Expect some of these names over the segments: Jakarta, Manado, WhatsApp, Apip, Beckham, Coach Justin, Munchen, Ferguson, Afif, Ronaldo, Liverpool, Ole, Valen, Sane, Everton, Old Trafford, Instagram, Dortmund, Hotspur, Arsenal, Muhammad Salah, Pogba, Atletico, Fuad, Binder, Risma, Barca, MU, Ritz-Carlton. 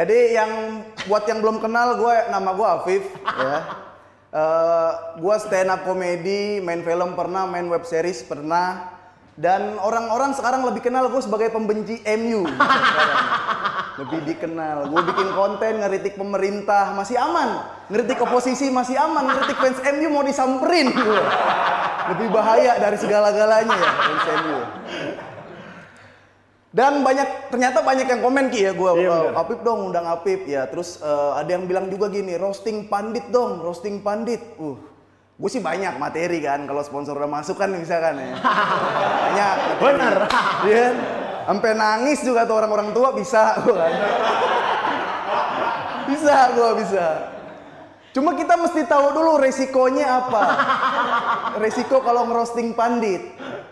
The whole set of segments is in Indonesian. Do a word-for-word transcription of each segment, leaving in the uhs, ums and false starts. Jadi yang buat yang belum kenal, gue nama gue Afif. Ya. Uh, gue stand up komedi, main film pernah, main web series pernah. Dan orang-orang sekarang lebih kenal gue sebagai pembenci M U. Lebih dikenal. Gue bikin konten ngeritik pemerintah masih aman, ngeritik oposisi masih aman, ngeritik fans M U mau disamperin gue. Lebih bahaya dari segala-galanya ya fans M U. Dan banyak, ternyata banyak yang komen Ki ya gue, iya, Apip dong undang Apip ya. Terus uh, ada yang bilang juga gini, roasting pandit dong, roasting pandit. Uh, gue sih banyak materi kan, kalau sponsor udah masuk kan misalkan ya. Banyak. Bener. Iya. Sampai nangis juga tuh orang-orang tua bisa gue kan. Bisa gue bisa. Cuma kita mesti tahu dulu resikonya apa. Resiko kalau ngerosting pandit.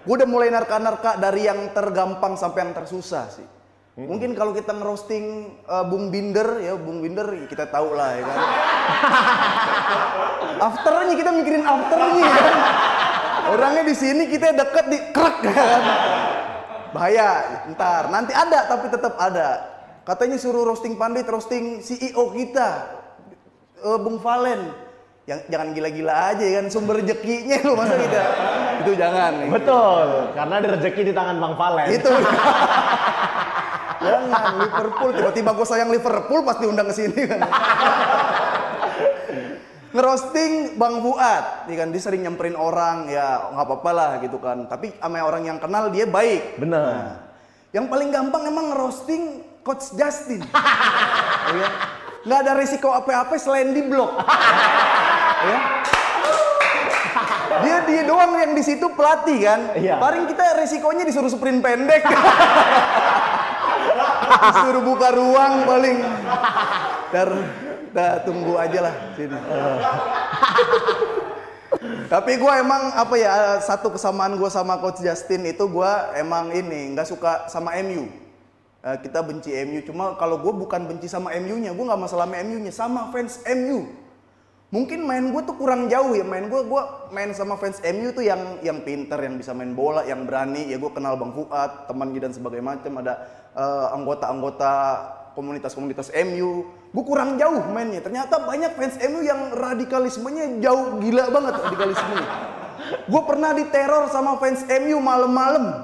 Gue udah mulai narka-narka dari yang tergampang sampai yang tersusah sih. Hmm. Mungkin kalau kita ngerosting uh, Bung Binder, ya Bung Binder kita tahu lah ya kan. Afternya kita mikirin afternya ya kan. Orangnya di sini kita deket di krek kan. Bahaya, ntar nanti ada tapi tetap ada. Katanya suruh roasting pandit, roasting C E O kita, uh, Bung Valen. Yang, jangan gila-gila aja kan, sumber rezekinya lu masa kita itu jangan gitu. Betul, karena ada rezeki di tangan Bang Valen itu. Jangan Liverpool, tiba-tiba gue sayang Liverpool pasti undang ke sini kan. Ngerosting Bang Fuad, ya kan dia sering nyamperin orang ya nggak apa-apa lah gitu kan. Tapi sama orang yang kenal dia baik. Benar. Nah, yang paling gampang emang ngerosting Coach Justin. Ya, nggak ada risiko apa-apa selain di blok. Ya. Dia dia doang yang di situ pelatih kan. Iya. Paling kita resikonya disuruh sprint pendek. Disuruh buka ruang paling. Ntar, ntar tunggu aja lah sini. Tapi gue emang apa ya, satu kesamaan gue sama Coach Justin itu gue emang ini nggak suka sama M U. Kita benci M U. Cuma kalau gue bukan benci sama M U-nya, gue nggak masalah sama M U-nya, sama fans M U. Mungkin main gue tuh kurang jauh ya, main gue gue main sama fans M U tuh yang yang pinter, yang bisa main bola, yang berani. Ya gue kenal Bang Fuad, teman dan sebagainya macam, ada anggota-anggota uh, komunitas-komunitas M U. Gue kurang jauh mainnya. Ternyata banyak fans M U yang radikalismenya jauh gila banget radikalismenya. Gue pernah diteror sama fans M U malam-malam.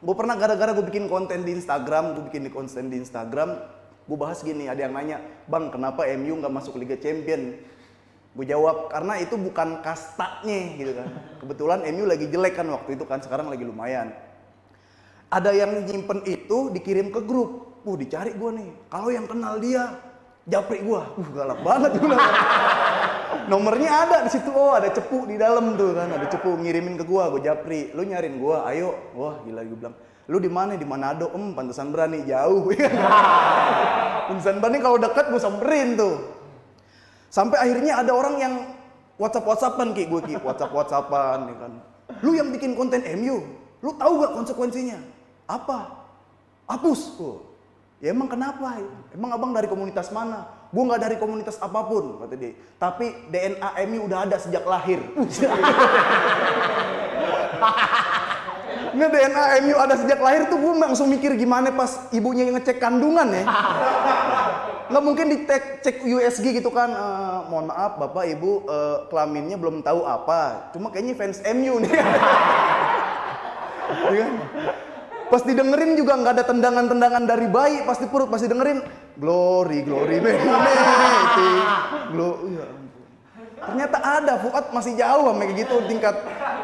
Gue pernah gara-gara gue bikin konten di Instagram, gue bikin di konten di Instagram, gue bahas gini, ada yang nanya, "Bang, kenapa M U nggak masuk Liga Champion?" Gue jawab, karena itu bukan kastanya gitu kan. Kebetulan M U lagi jelek kan waktu itu kan, sekarang lagi lumayan. Ada yang nyimpen itu dikirim ke grup. Wuh, dicari gue nih. Kalau yang kenal dia, japri gue. Wuh, galak banget gue. Nomornya ada di situ. Oh, ada cepu di dalam tuh kan. Ada cepu ngirimin ke gue, gue japri. Lu nyariin gue, ayo. Wah, gila gue bilang. Lu di mana? Di Manado. Em, pantesan berani jauh. Pantesan berani kalau dekat gue samperin tuh. Sampai akhirnya ada orang yang WhatsApp-WhatsAppan Ki, gue Ki, WhatsApp-WhatsAppan ya kan. Lu yang bikin konten M U, lu tahu gak konsekuensinya? Apa? Hapus. Oh. Ya emang kenapa? Emang abang dari komunitas mana? Gue gak dari komunitas apapun, kata dia. Tapi D N A M U udah ada sejak lahir. Ini D N A M U ada sejak lahir tuh gue langsung mikir gimana pas ibunya ngecek kandungan ya. Nggak mungkin dicek U S G gitu kan, e, mohon maaf bapak ibu e, kelaminnya belum tahu apa, cuma kayaknya fans M U nih. Ya. Pas didengerin juga nggak ada tendangan-tendangan dari bayi, pasti perut pasti dengerin glory glory baby, glory. Ternyata ada, Fuad masih jauh sama kayak gitu tingkat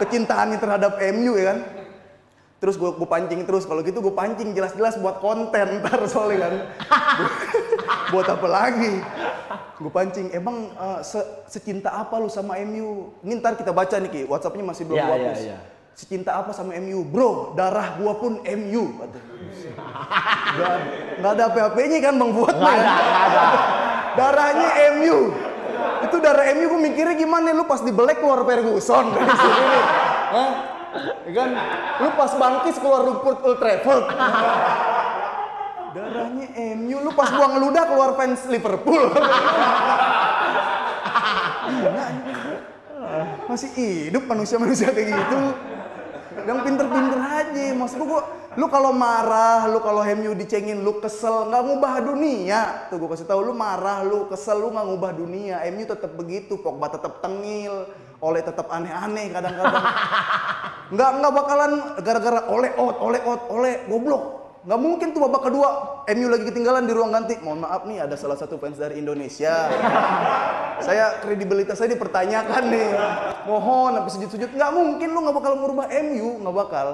kecintaannya terhadap M U ya kan. Terus gue pancing terus, kalau gitu gue pancing jelas-jelas buat konten ntar soalnya kan. Buat apa lagi? Gue pancing, emang uh, se secinta apa lu sama M U? Ini ntar kita baca nih Ki, WhatsAppnya masih belum yeah, gue hapus. Yeah, yeah. Secinta apa sama M U? Bro, darah gue pun M U. Gak ada P H P-nya kan Bang Fuad? Gak ada, gak ada. Darahnya M U. Itu darah M U gue mikirnya gimana, lu pas dibelek keluar Ferguson. Kan, lu pas bangkis keluar rumput Old Trafford. Darahnya M U, lu pas buang ludah keluar fans Liverpool. Masih hidup manusia-manusia kayak gitu. Yang pinter-pinter aja makanya maksud gue, lu kalau marah, lu kalau M U dicengin, lu kesel, nggak ngubah dunia. Tuh gue kasih tahu, lu marah, lu kesel, lu nggak ngubah dunia. M U tetap begitu, Pogba tetap tengil, Ole tetap aneh-aneh kadang-kadang. Nggak nggak bakalan gara-gara Ole out, Ole out, Ole goblok. Nggak mungkin tuh babak kedua M U lagi ketinggalan di ruang ganti. Mohon maaf nih, ada salah satu fans dari Indonesia. Saya kredibilitas saya dipertanyakan nih. Mohon, apa sujud-sujud. Nggak mungkin, lu nggak bakal merubah M U, nggak bakal.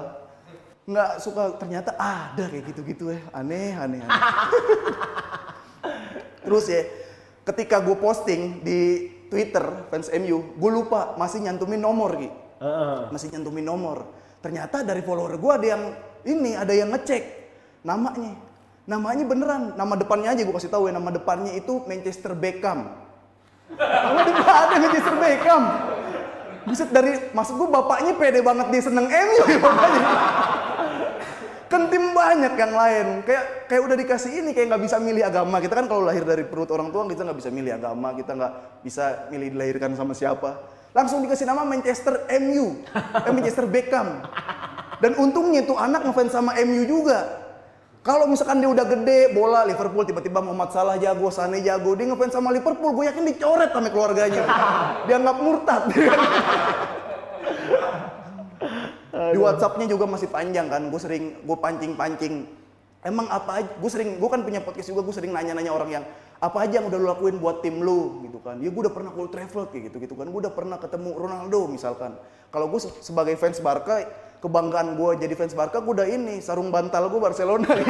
Nggak suka ternyata ada kayak gitu-gitu ya. Aneh, aneh, aneh. Terus ya, ketika gue posting di Twitter fans M U, gue lupa masih nyantumin nomor Ki. Masih nyantumin nomor. Ternyata dari follower gue ada yang ini, ada yang ngecek. Namanya, namanya beneran, nama depannya aja gue kasih tahu ya, nama depannya itu Manchester Beckham. Nama depan ada Manchester Beckham. Buset dari, maksud gue bapaknya pede banget dia seneng M U ya bapaknya. Kan tim banyak yang lain, kayak kayak udah dikasih ini, kayak nggak bisa milih agama. Kita kan kalau lahir dari perut orang tua kita nggak bisa milih agama, kita nggak bisa milih dilahirkan sama siapa. Langsung dikasih nama Manchester M U, eh, Manchester Beckham. Dan untungnya tuh anak ngefans sama M U juga. Kalau misalkan dia udah gede, bola Liverpool tiba-tiba Muhammad Salah jago, Sane jago, dia ngefans sama Liverpool, gue yakin dicoret sama keluarganya. Dianggap murtad. Di WhatsApp-nya juga masih panjang kan, gue sering gue pancing-pancing. Emang apa aja? Gue sering, gue kan punya podcast juga, gue sering nanya-nanya orang yang apa aja yang udah lo lakuin buat tim lo gitu kan. Ya gue udah pernah world travel kayak gitu-gitu kan, gue udah pernah ketemu Ronaldo misalkan. Kalau gue sebagai fans Barca, kebanggaan gue jadi fans Barca, gue udah ini, sarung bantal gue Barcelona gitu.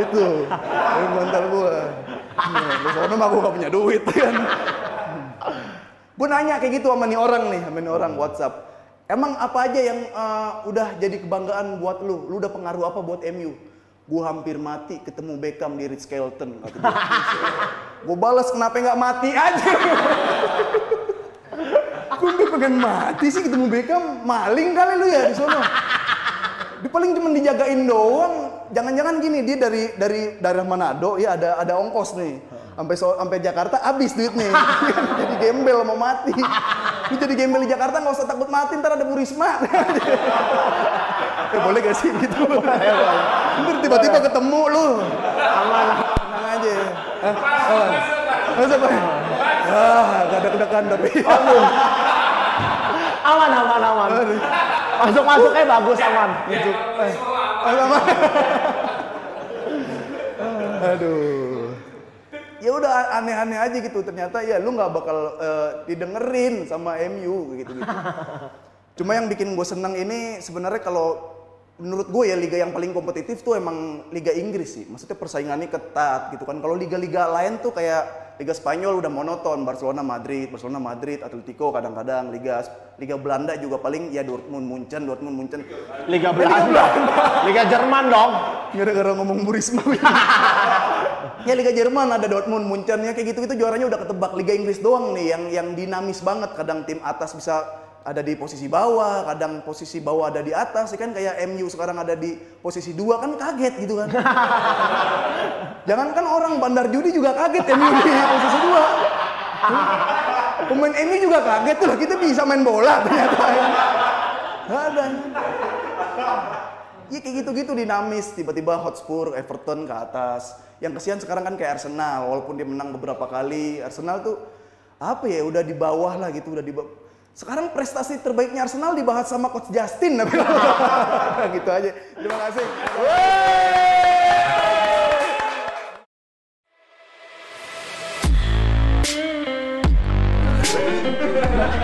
Itu, sarung bantal gue. Nah, Barcelona mah gue gak punya duit kan. Gue nanya kayak gitu sama nih orang nih, sama nih orang WhatsApp. Emang apa aja yang uh, udah jadi kebanggaan buat lu? Lu udah pengaruh apa buat M U? Gue hampir mati ketemu Beckham di Ritz-Carlton. Gue balas kenapa gak mati aja. Gue udah pengen mati sih ketemu Beckham, maling kali lu ya di sono. Dia paling cuma dijagain doang. Jangan-jangan gini, dia dari dari daerah Manado ya ada ada ongkos nih. Sampai so, sampai Jakarta habis duitnya. Jadi gembel mau mati. Lu jadi gembel di Jakarta nggak usah takut mati, ntar ada Bu Risma. Eh, boleh gak sih gitu? Ntar tiba-tiba ketemu lu. Aman, tenang aja. Eh, masa apa? Ah, gak deg-degan tapi. Aman, aman, aman. Masuk-masuknya bagus, aman. Gitu. Aman. Aduh. Ya udah aneh-aneh aja gitu, ternyata ya lu nggak bakal uh, didengerin sama M U gitu-gitu. Cuma yang bikin gue seneng ini sebenarnya kalau menurut gue ya liga yang paling kompetitif tuh emang Liga Inggris sih. Maksudnya persaingannya ketat gitu kan. Kalau liga-liga lain tuh kayak Liga Spanyol udah monoton, Barcelona Madrid, Barcelona Madrid, Atletico kadang-kadang, Liga Liga Belanda juga paling ya Dortmund Munchen, Dortmund Munchen. Liga Belanda. Liga, Belanda. Liga Jerman dong. Gara-gara ngomong Bu Risma. Ya Liga Jerman ada Dortmund, Munchen, ya kayak gitu-gitu juaranya udah ketebak. Liga Inggris doang nih yang yang dinamis banget, kadang tim atas bisa ada di posisi bawah, kadang posisi bawah ada di atas. Ya kan kayak M U sekarang ada di posisi dua kan kaget gitu kan. Jangankan orang bandar judi juga kaget M U di posisi dua. Pemain M U juga kaget tuh, kita bisa main bola ternyata. Ada. Ya kayak gitu-gitu dinamis, tiba-tiba Hotspur, Everton ke atas. Yang kesian sekarang kan kayak Arsenal, walaupun dia menang beberapa kali, Arsenal tuh apa ya udah di bawah lah gitu, udah di bawah. Sekarang prestasi terbaiknya Arsenal dibahas sama Coach Justin. Gitu aja. Terima kasih. Wey!